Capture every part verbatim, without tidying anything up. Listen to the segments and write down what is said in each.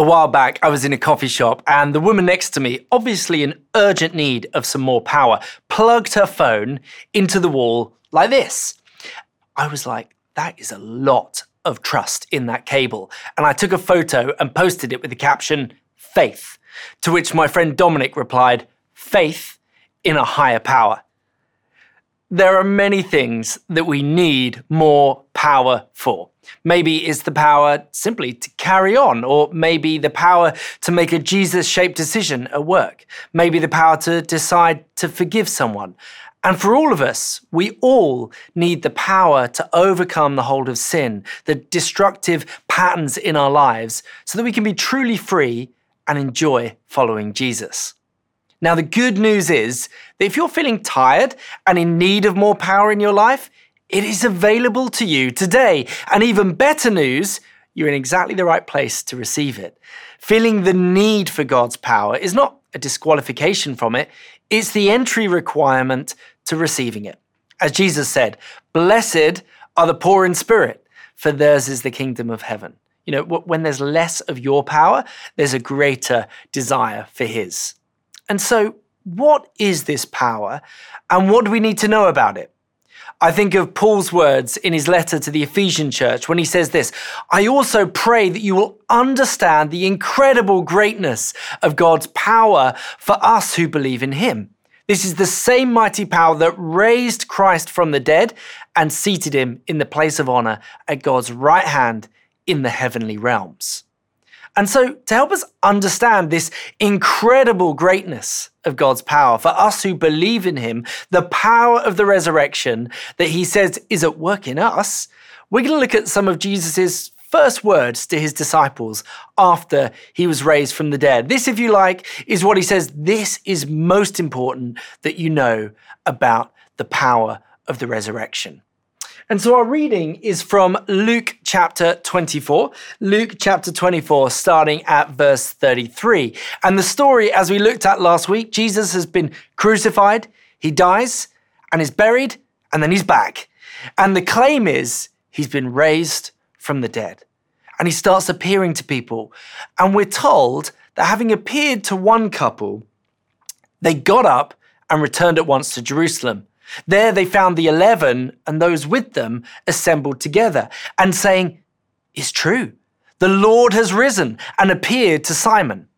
A while back, I was in a coffee shop and the woman next to me, obviously in urgent need of some more power, plugged her phone into the wall like this. I was like, that is a lot of trust in that cable. And I took a photo and posted it with the caption, faith, to which my friend Dominic replied, faith in a higher power. There are many things that we need more power for. Maybe it's the power simply to carry on, or maybe the power to make a Jesus-shaped decision at work. Maybe the power to decide to forgive someone. And for all of us, we all need the power to overcome the hold of sin, the destructive patterns in our lives, so that we can be truly free and enjoy following Jesus. Now, the good news is that if you're feeling tired and in need of more power in your life, it is available to you today. And even better news, you're in exactly the right place to receive it. Feeling the need for God's power is not a disqualification from it. It's the entry requirement to receiving it. As Jesus said, blessed are the poor in spirit, for theirs is the kingdom of heaven. You know, when there's less of your power, there's a greater desire for his. And so, what is this power and what do we need to know about it? I think of Paul's words in his letter to the Ephesian church when he says this, I also pray that you will understand the incredible greatness of God's power for us who believe in him. This is the same mighty power that raised Christ from the dead and seated him in the place of honor at God's right hand in the heavenly realms. And so to help us understand this incredible greatness of God's power, for us who believe in him, the power of the resurrection that he says is at work in us, we're going to look at some of Jesus' first words to his disciples after he was raised from the dead. This, if you like, is what he says, this is most important that you know about the power of the resurrection. And so our reading is from Luke chapter twenty-four, Luke chapter twenty-four, starting at verse thirty-three. And the story, as we looked at last week, Jesus has been crucified, he dies and is buried, and then he's back. And the claim is he's been raised from the dead. And he starts appearing to people. And we're told that having appeared to one couple, they got up and returned at once to Jerusalem. There they found the eleven and those with them assembled together and saying, it's true, the Lord has risen and appeared to Simon.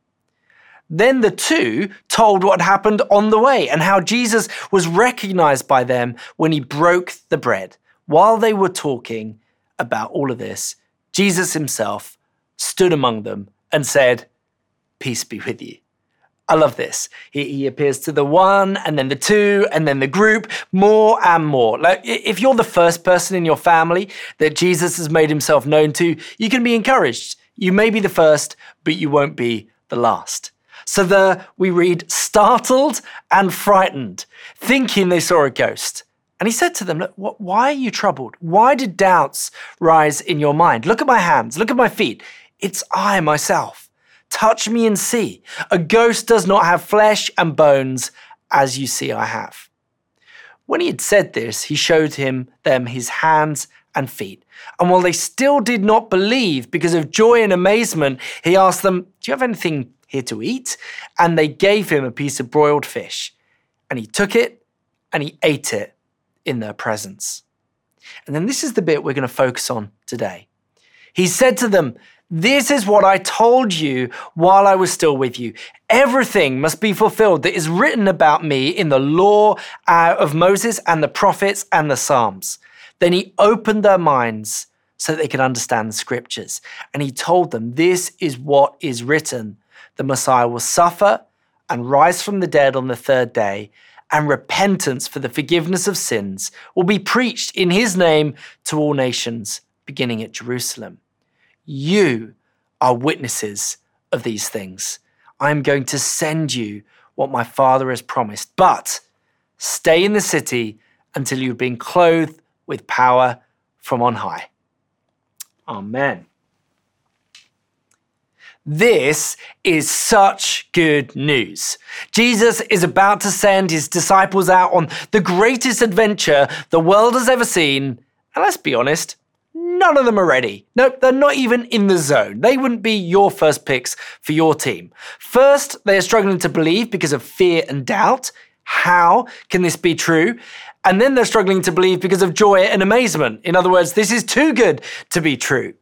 Then the two told what happened on the way and how Jesus was recognized by them when he broke the bread. While they were talking about all of this, Jesus himself stood among them and said, peace be with you. I love this. He, he appears to the one and then the two and then the group more and more. Like if you're the first person in your family that Jesus has made himself known to, you can be encouraged. You may be the first, but you won't be the last. So there we read, startled and frightened, thinking they saw a ghost. And he said to them, look, what, why are you troubled? Why did doubts rise in your mind? Look at my hands, look at my feet. It's I myself. Touch me and see. A ghost does not have flesh and bones, as you see I have. When he had said this, he showed him them his hands and feet. And while they still did not believe because of joy and amazement, he asked them, do you have anything here to eat? And they gave him a piece of broiled fish. And he took it and he ate it in their presence. And then this is the bit we're going to focus on today. He said to them, this is what I told you while I was still with you. Everything must be fulfilled that is written about me in the law of Moses and the prophets and the Psalms. Then he opened their minds so that they could understand the scriptures. And he told them, this is what is written. The Messiah will suffer and rise from the dead on the third day, and repentance for the forgiveness of sins will be preached in his name to all nations, beginning at Jerusalem. You are witnesses of these things. I am going to send you what my Father has promised, but stay in the city until you've been clothed with power from on high. Amen. This is such good news. Jesus is about to send his disciples out on the greatest adventure the world has ever seen, and let's be honest, none of them are ready. Nope, they're not even in the zone. They wouldn't be your first picks for your team. First, they are struggling to believe because of fear and doubt. How can this be true? And then they're struggling to believe because of joy and amazement. In other words, this is too good to be true.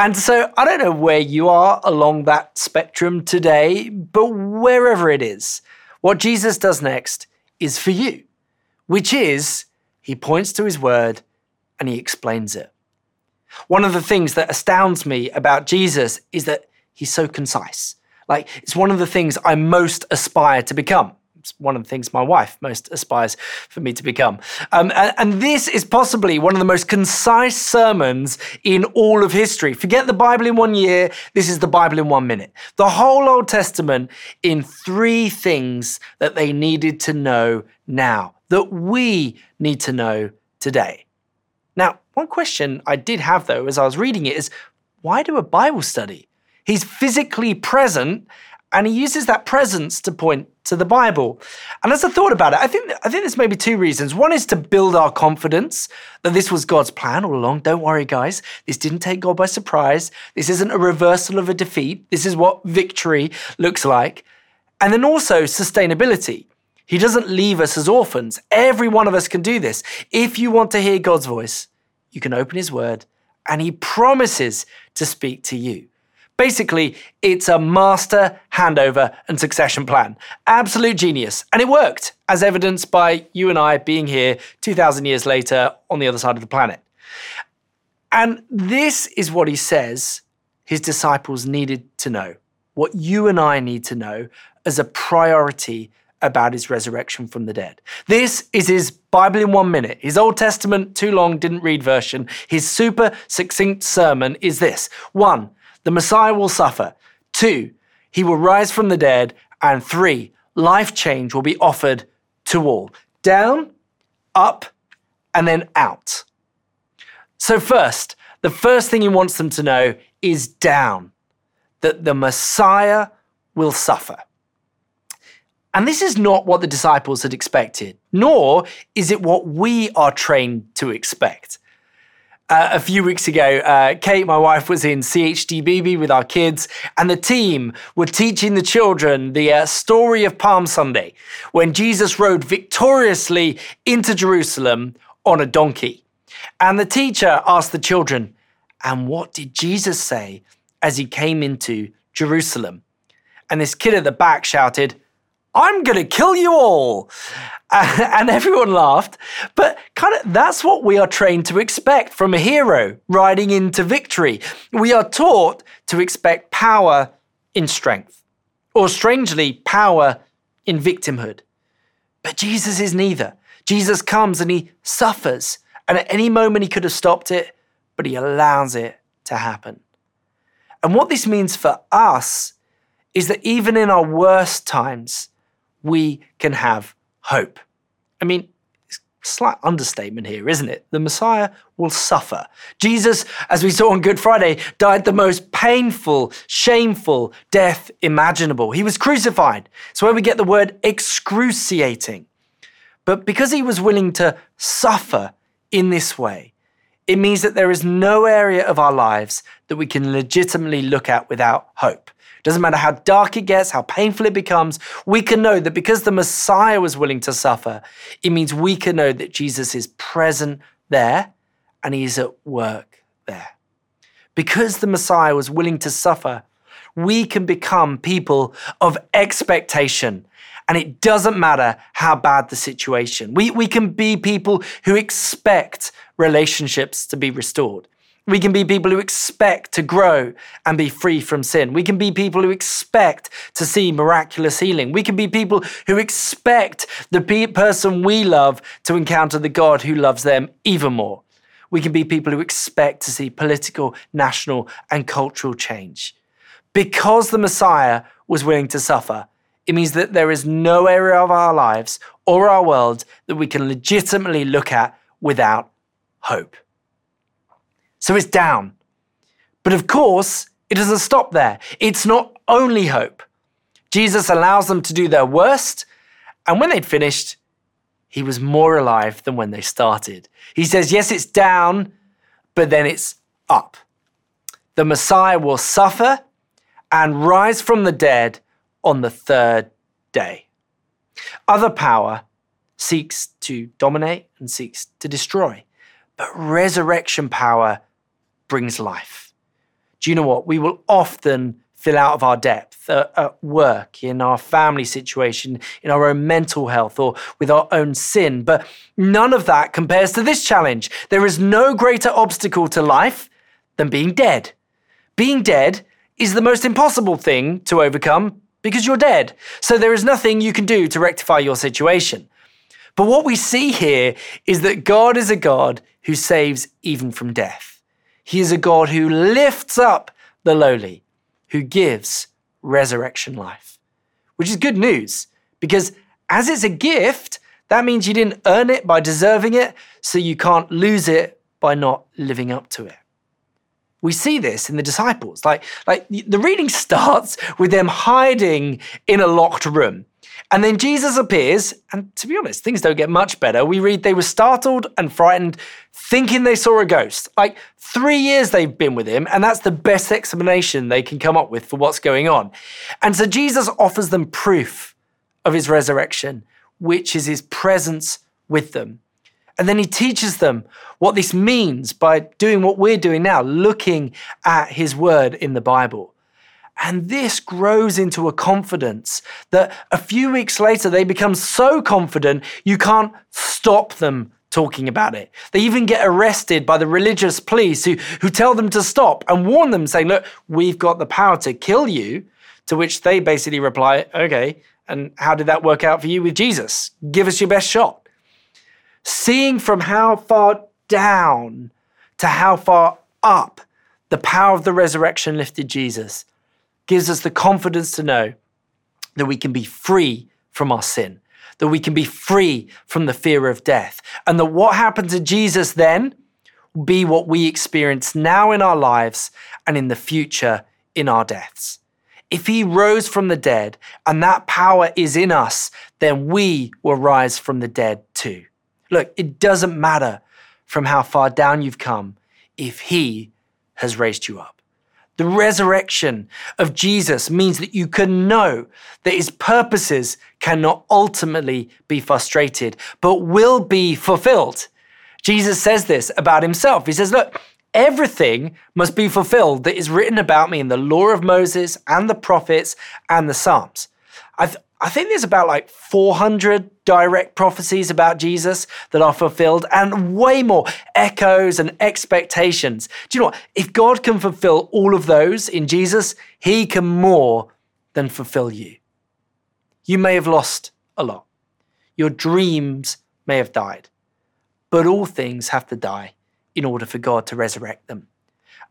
And so I don't know where you are along that spectrum today, but wherever it is, what Jesus does next is for you, which is he points to his word and he explains it. One of the things that astounds me about Jesus is that he's so concise. Like, it's one of the things I most aspire to become. It's one of the things my wife most aspires for me to become. Um, and, and this is possibly one of the most concise sermons in all of history. Forget the Bible in one year. This is the Bible in one minute. The whole Old Testament in three things that they needed to know now, that we need to know today. Now, one question I did have, though, as I was reading it is, why do a Bible study? He's physically present, and he uses that presence to point to the Bible. And as I thought about it, I think I think there's maybe two reasons. One is to build our confidence that this was God's plan all along. Don't worry, guys. This didn't take God by surprise. This isn't a reversal of a defeat. This is what victory looks like. And then also sustainability. He doesn't leave us as orphans. Every one of us can do this. If you want to hear God's voice, you can open his word and he promises to speak to you. Basically, it's a master handover and succession plan. Absolute genius. And it worked, as evidenced by you and I being here two thousand years later on the other side of the planet. And this is what he says his disciples needed to know, what you and I need to know as a priority about his resurrection from the dead. This is his Bible in one minute. His Old Testament, too long, didn't read version. His super succinct sermon is this. One, the Messiah will suffer. Two, he will rise from the dead. And three, life change will be offered to all. Down, up, and then out. So first, the first thing he wants them to know is down, that the Messiah will suffer. And this is not what the disciples had expected, nor is it what we are trained to expect. Uh, a few weeks ago, uh, Kate, my wife, was in C H D B B with our kids, and the team were teaching the children the uh, story of Palm Sunday, when Jesus rode victoriously into Jerusalem on a donkey. And the teacher asked the children, "And what did Jesus say as he came into Jerusalem?" And this kid at the back shouted, "I'm going to kill you all." Uh, and everyone laughed. But kind of that's what we are trained to expect from a hero riding into victory. We are taught to expect power in strength, or strangely, power in victimhood. But Jesus is neither. Jesus comes and he suffers. And at any moment he could have stopped it, but he allows it to happen. And what this means for us is that even in our worst times, we can have hope. I mean, it's a slight understatement here, isn't it? The Messiah will suffer. Jesus, as we saw on Good Friday, died the most painful, shameful death imaginable. He was crucified. It's where we get the word excruciating. But because he was willing to suffer in this way, it means that there is no area of our lives that we can legitimately look at without hope. Doesn't matter how dark it gets, how painful it becomes, we can know that because the Messiah was willing to suffer, it means we can know that Jesus is present there and he is at work there. Because the Messiah was willing to suffer, we can become people of expectation. And it doesn't matter how bad the situation. We, we can be people who expect relationships to be restored. We can be people who expect to grow and be free from sin. We can be people who expect to see miraculous healing. We can be people who expect the person we love to encounter the God who loves them even more. We can be people who expect to see political, national, and cultural change. Because the Messiah was willing to suffer, it means that there is no area of our lives or our world that we can legitimately look at without hope. So it's down. But of course, it doesn't stop there. It's not only hope. Jesus allows them to do their worst, and when they'd finished, he was more alive than when they started. He says, yes, it's down, but then it's up. The Messiah will suffer and rise from the dead on the third day. Other power seeks to dominate and seeks to destroy, but resurrection power brings life. Do you know what? We will often fill out of our depth uh, at work, in our family situation, in our own mental health, or with our own sin. But none of that compares to this challenge. There is no greater obstacle to life than being dead. Being dead is the most impossible thing to overcome because you're dead. So there is nothing you can do to rectify your situation. But what we see here is that God is a God who saves even from death. He is a God who lifts up the lowly, who gives resurrection life, which is good news because as it's a gift, that means you didn't earn it by deserving it, so you can't lose it by not living up to it. We see this in the disciples. Like, like the reading starts with them hiding in a locked room. And then Jesus appears, and to be honest, things don't get much better. We read they were startled and frightened, thinking they saw a ghost. Like three years they've been with him, and that's the best explanation they can come up with for what's going on. And so Jesus offers them proof of his resurrection, which is his presence with them. And then he teaches them what this means by doing what we're doing now, looking at his word in the Bible. And this grows into a confidence that a few weeks later, they become so confident, you can't stop them talking about it. They even get arrested by the religious police who, who tell them to stop and warn them, saying, look, we've got the power to kill you. To which they basically reply, okay, and how did that work out for you with Jesus? Give us your best shot. Seeing from how far down to how far up the power of the resurrection lifted Jesus gives us the confidence to know that we can be free from our sin, that we can be free from the fear of death, and that what happened to Jesus then will be what we experience now in our lives and in the future in our deaths. If he rose from the dead and that power is in us, then we will rise from the dead too. Look, it doesn't matter from how far down you've come if he has raised you up. The resurrection of Jesus means that you can know that his purposes cannot ultimately be frustrated, but will be fulfilled. Jesus says this about himself. He says, look, everything must be fulfilled that is written about me in the law of Moses and the prophets and the Psalms. I've I think there's about like four hundred direct prophecies about Jesus that are fulfilled and way more echoes and expectations. Do you know what? If God can fulfill all of those in Jesus, he can more than fulfill you. You may have lost a lot. Your dreams may have died, but all things have to die in order for God to resurrect them.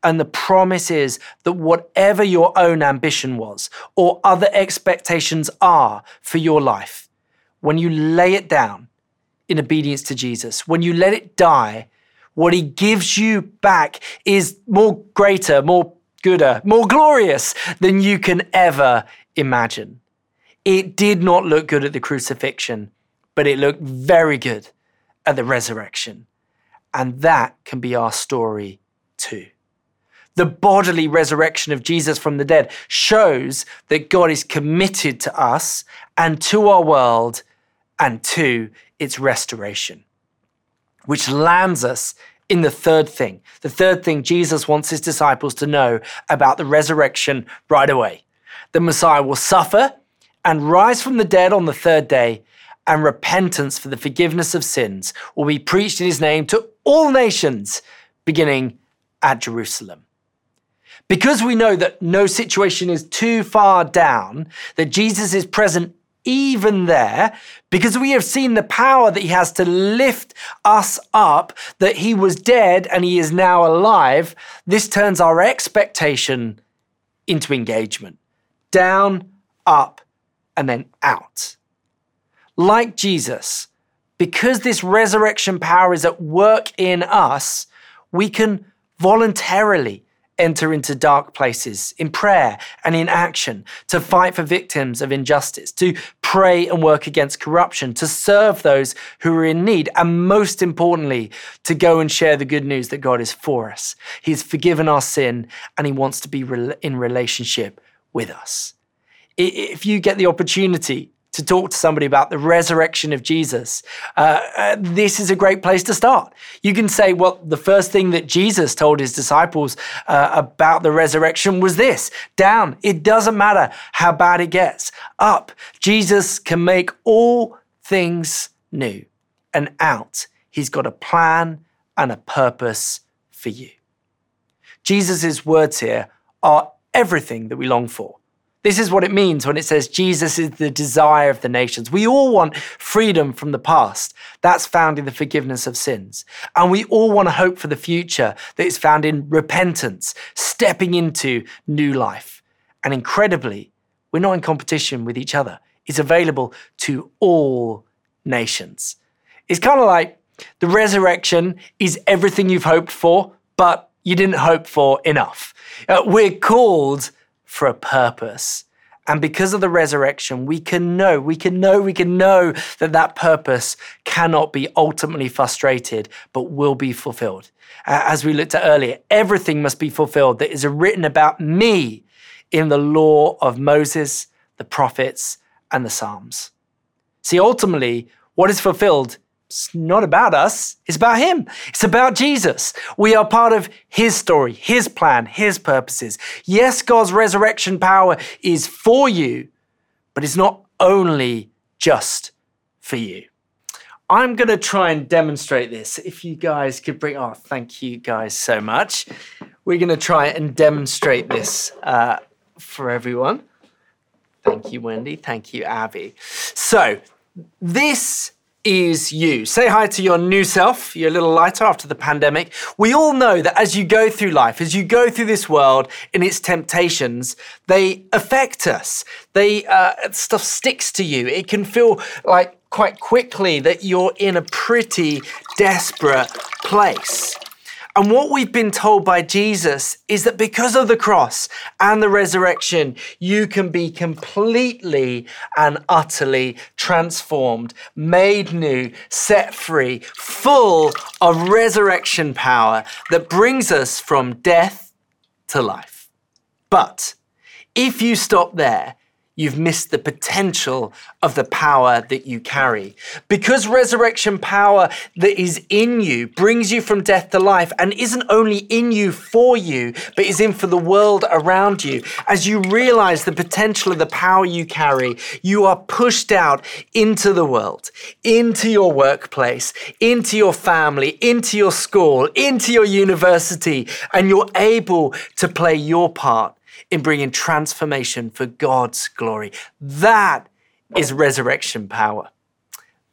And the promise is that whatever your own ambition was or other expectations are for your life, when you lay it down in obedience to Jesus, when you let it die, what he gives you back is more greater, more gooder, more glorious than you can ever imagine. It did not look good at the crucifixion, but it looked very good at the resurrection. And that can be our story too. The bodily resurrection of Jesus from the dead shows that God is committed to us and to our world and to its restoration, which lands us in the third thing. The third thing Jesus wants his disciples to know about the resurrection right away. The Messiah will suffer and rise from the dead on the third day, and repentance for the forgiveness of sins will be preached in his name to all nations, beginning at Jerusalem. Because we know that no situation is too far down, that Jesus is present even there, because we have seen the power that he has to lift us up, that he was dead and he is now alive, this turns our expectation into engagement. Down, up, and then out. Like Jesus, because this resurrection power is at work in us, we can voluntarily enter into dark places in prayer and in action to fight for victims of injustice, to pray and work against corruption, to serve those who are in need, and most importantly, to go and share the good news that God is for us. He's forgiven our sin and he wants to be in relationship with us. If you get the opportunity to talk to somebody about the resurrection of Jesus, uh, uh, this is a great place to start. You can say, well, the first thing that Jesus told his disciples uh, about the resurrection was this: down, it doesn't matter how bad it gets. Up, Jesus can make all things new. And out, he's got a plan and a purpose for you. Jesus' words here are everything that we long for. This is what it means when it says Jesus is the desire of the nations. We all want freedom from the past. That's found in the forgiveness of sins. And we all want to hope for the future that is found in repentance, stepping into new life. And incredibly, we're not in competition with each other. It's available to all nations. It's kind of like the resurrection is everything you've hoped for, but you didn't hope for enough. Uh, we're called for a purpose. And because of the resurrection, we can know, we can know, we can know that that purpose cannot be ultimately frustrated, but will be fulfilled. As we looked at earlier, everything must be fulfilled that is written about me in the law of Moses, the prophets, and the Psalms. See, ultimately, what is fulfilled, it's not about us, it's about him. It's about Jesus. We are part of his story, his plan, his purposes. Yes, God's resurrection power is for you, but it's not only just for you. I'm going to try and demonstrate this. If you guys could bring, oh, thank you guys so much. We're going to try and demonstrate this uh, for everyone. Thank you, Wendy. Thank you, Abby. So this is you. Say hi to your new self. You're a little lighter after the pandemic. We all know that as you go through life, as you go through this world and its temptations, they affect us. They uh, stuff sticks to you. It can feel like quite quickly that you're in a pretty desperate place. And what we've been told by Jesus is that because of the cross and the resurrection, you can be completely and utterly transformed, made new, set free, full of resurrection power that brings us from death to life. But if you stop there, you've missed the potential of the power that you carry. Because resurrection power that is in you brings you from death to life and isn't only in you for you, but is in for the world around you. As you realize the potential of the power you carry, you are pushed out into the world, into your workplace, into your family, into your school, into your university, and you're able to play your part in bringing transformation for God's glory. That is resurrection power.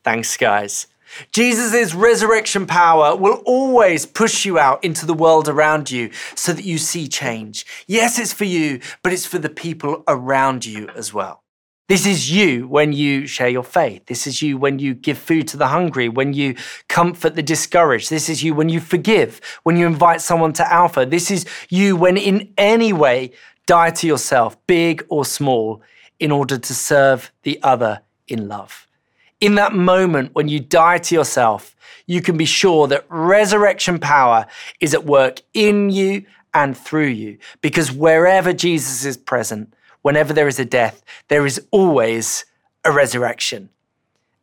Thanks, guys. Jesus' resurrection power will always push you out into the world around you so that you see change. Yes, it's for you, but it's for the people around you as well. This is you when you share your faith. This is you when you give food to the hungry, when you comfort the discouraged. This is you when you forgive, when you invite someone to Alpha. This is you when in any way die to yourself, big or small, in order to serve the other in love. In that moment when you die to yourself, you can be sure that resurrection power is at work in you and through you, because wherever Jesus is present, whenever there is a death, there is always a resurrection.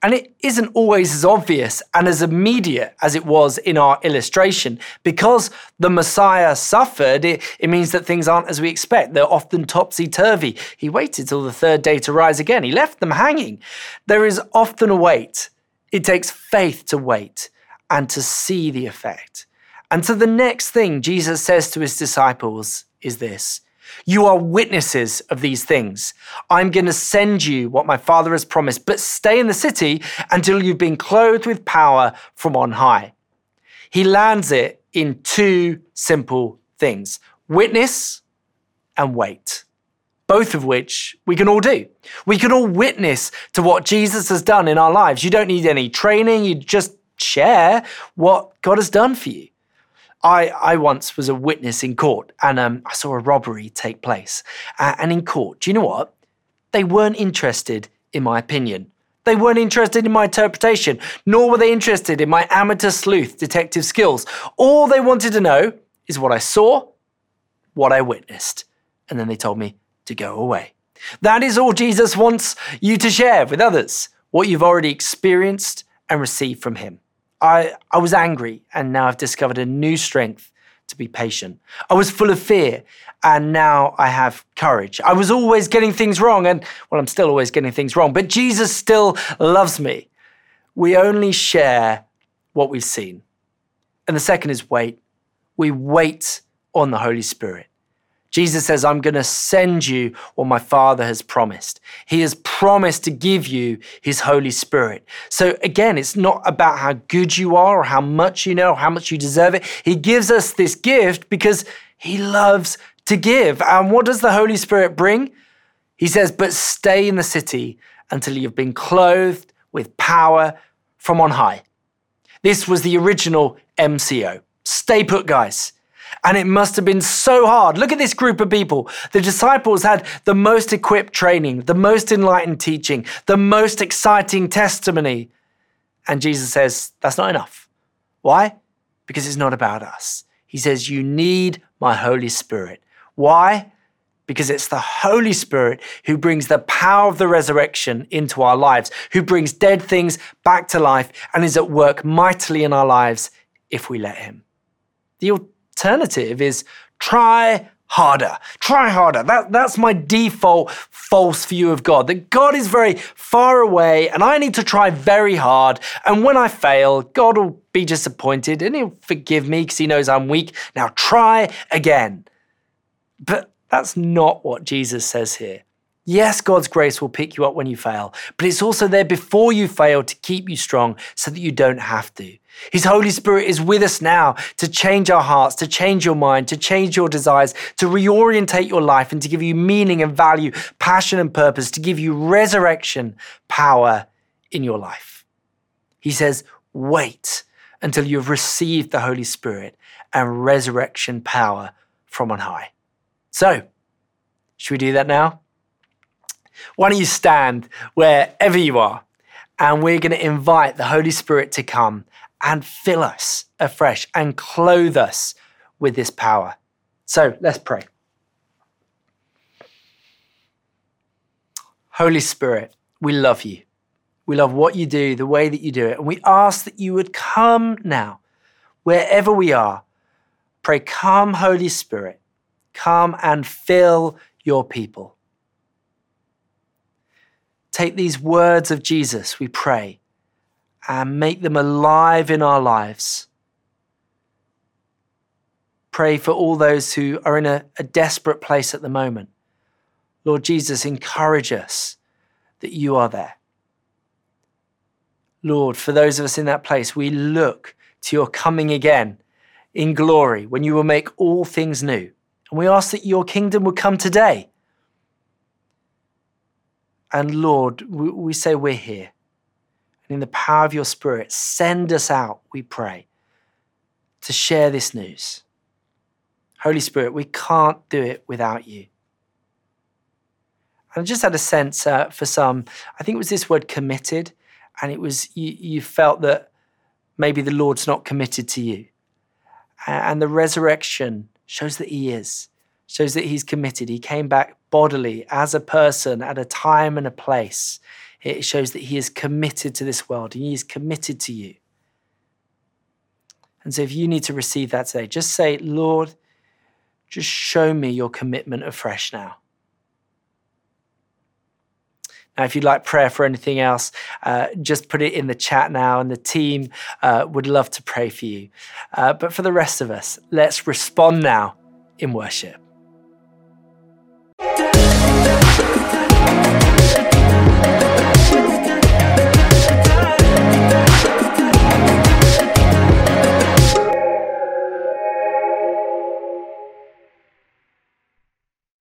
And it isn't always as obvious and as immediate as it was in our illustration. Because the Messiah suffered, it, it means that things aren't as we expect. They're often topsy-turvy. He waited till the third day to rise again. He left them hanging. There is often a wait. It takes faith to wait and to see the effect. And so the next thing Jesus says to his disciples is this: you are witnesses of these things. I'm going to send you what my Father has promised, but stay in the city until you've been clothed with power from on high. He lands it in two simple things: witness and wait, both of which we can all do. We can all witness to what Jesus has done in our lives. You don't need any training. You just share what God has done for you. I, I once was a witness in court, and um, I saw a robbery take place. Uh, and in court, do you know what? They weren't interested in my opinion. They weren't interested in my interpretation, nor were they interested in my amateur sleuth detective skills. All they wanted to know is what I saw, what I witnessed. And then they told me to go away. That is all Jesus wants you to share with others, what you've already experienced and received from him. I, I was angry, and now I've discovered a new strength to be patient. I was full of fear, and now I have courage. I was always getting things wrong, and well, I'm still always getting things wrong, but Jesus still loves me. We only share what we've seen. And the second is wait. We wait on the Holy Spirit. Jesus says, I'm going to send you what my Father has promised. He has promised to give you his Holy Spirit. So again, it's not about how good you are or how much you know or how much you deserve it. He gives us this gift because he loves to give. And what does the Holy Spirit bring? He says, but stay in the city until you've been clothed with power from on high. This was the original M C O. Stay put, guys. And it must have been so hard. Look at this group of people. The disciples had the most equipped training, the most enlightened teaching, the most exciting testimony. And Jesus says, that's not enough. Why? Because it's not about us. He says, you need my Holy Spirit. Why? Because it's the Holy Spirit who brings the power of the resurrection into our lives, who brings dead things back to life and is at work mightily in our lives if we let him. The alternative is try harder, try harder. That, that's my default false view of God, that God is very far away and I need to try very hard. And when I fail, God will be disappointed and he'll forgive me because he knows I'm weak. Now try again. But that's not what Jesus says here. Yes, God's grace will pick you up when you fail, but it's also there before you fail to keep you strong so that you don't have to. His Holy Spirit is with us now to change our hearts, to change your mind, to change your desires, to reorientate your life and to give you meaning and value, passion and purpose, to give you resurrection power in your life. He says, wait until you have received the Holy Spirit and resurrection power from on high. So, should we do that now? Why don't you stand wherever you are, and we're going to invite the Holy Spirit to come and fill us afresh and clothe us with this power. So let's pray. Holy Spirit, we love you. We love what you do, the way that you do it. And we ask that you would come now, wherever we are. Pray, come Holy Spirit, come and fill your people. Take these words of Jesus, we pray, and make them alive in our lives. Pray for all those who are in a, a desperate place at the moment. Lord Jesus, encourage us that you are there. Lord, for those of us in that place, we look to your coming again in glory when you will make all things new. And we ask that your kingdom would come today. And Lord, we say we're here. And in the power of your Spirit, send us out, we pray, to share this news. Holy Spirit, we can't do it without you. And I just had a sense uh, for some, I think it was this word committed, and it was you, you felt that maybe the Lord's not committed to you. And the resurrection shows that he is. Shows that he's committed. He came back bodily as a person at a time and a place. It shows that he is committed to this world and he is committed to you. And so if you need to receive that today, just say, Lord, just show me your commitment afresh now. Now, if you'd like prayer for anything else, uh, just put it in the chat now and the team uh, would love to pray for you. Uh, but for the rest of us, let's respond now in worship. We'll be right back.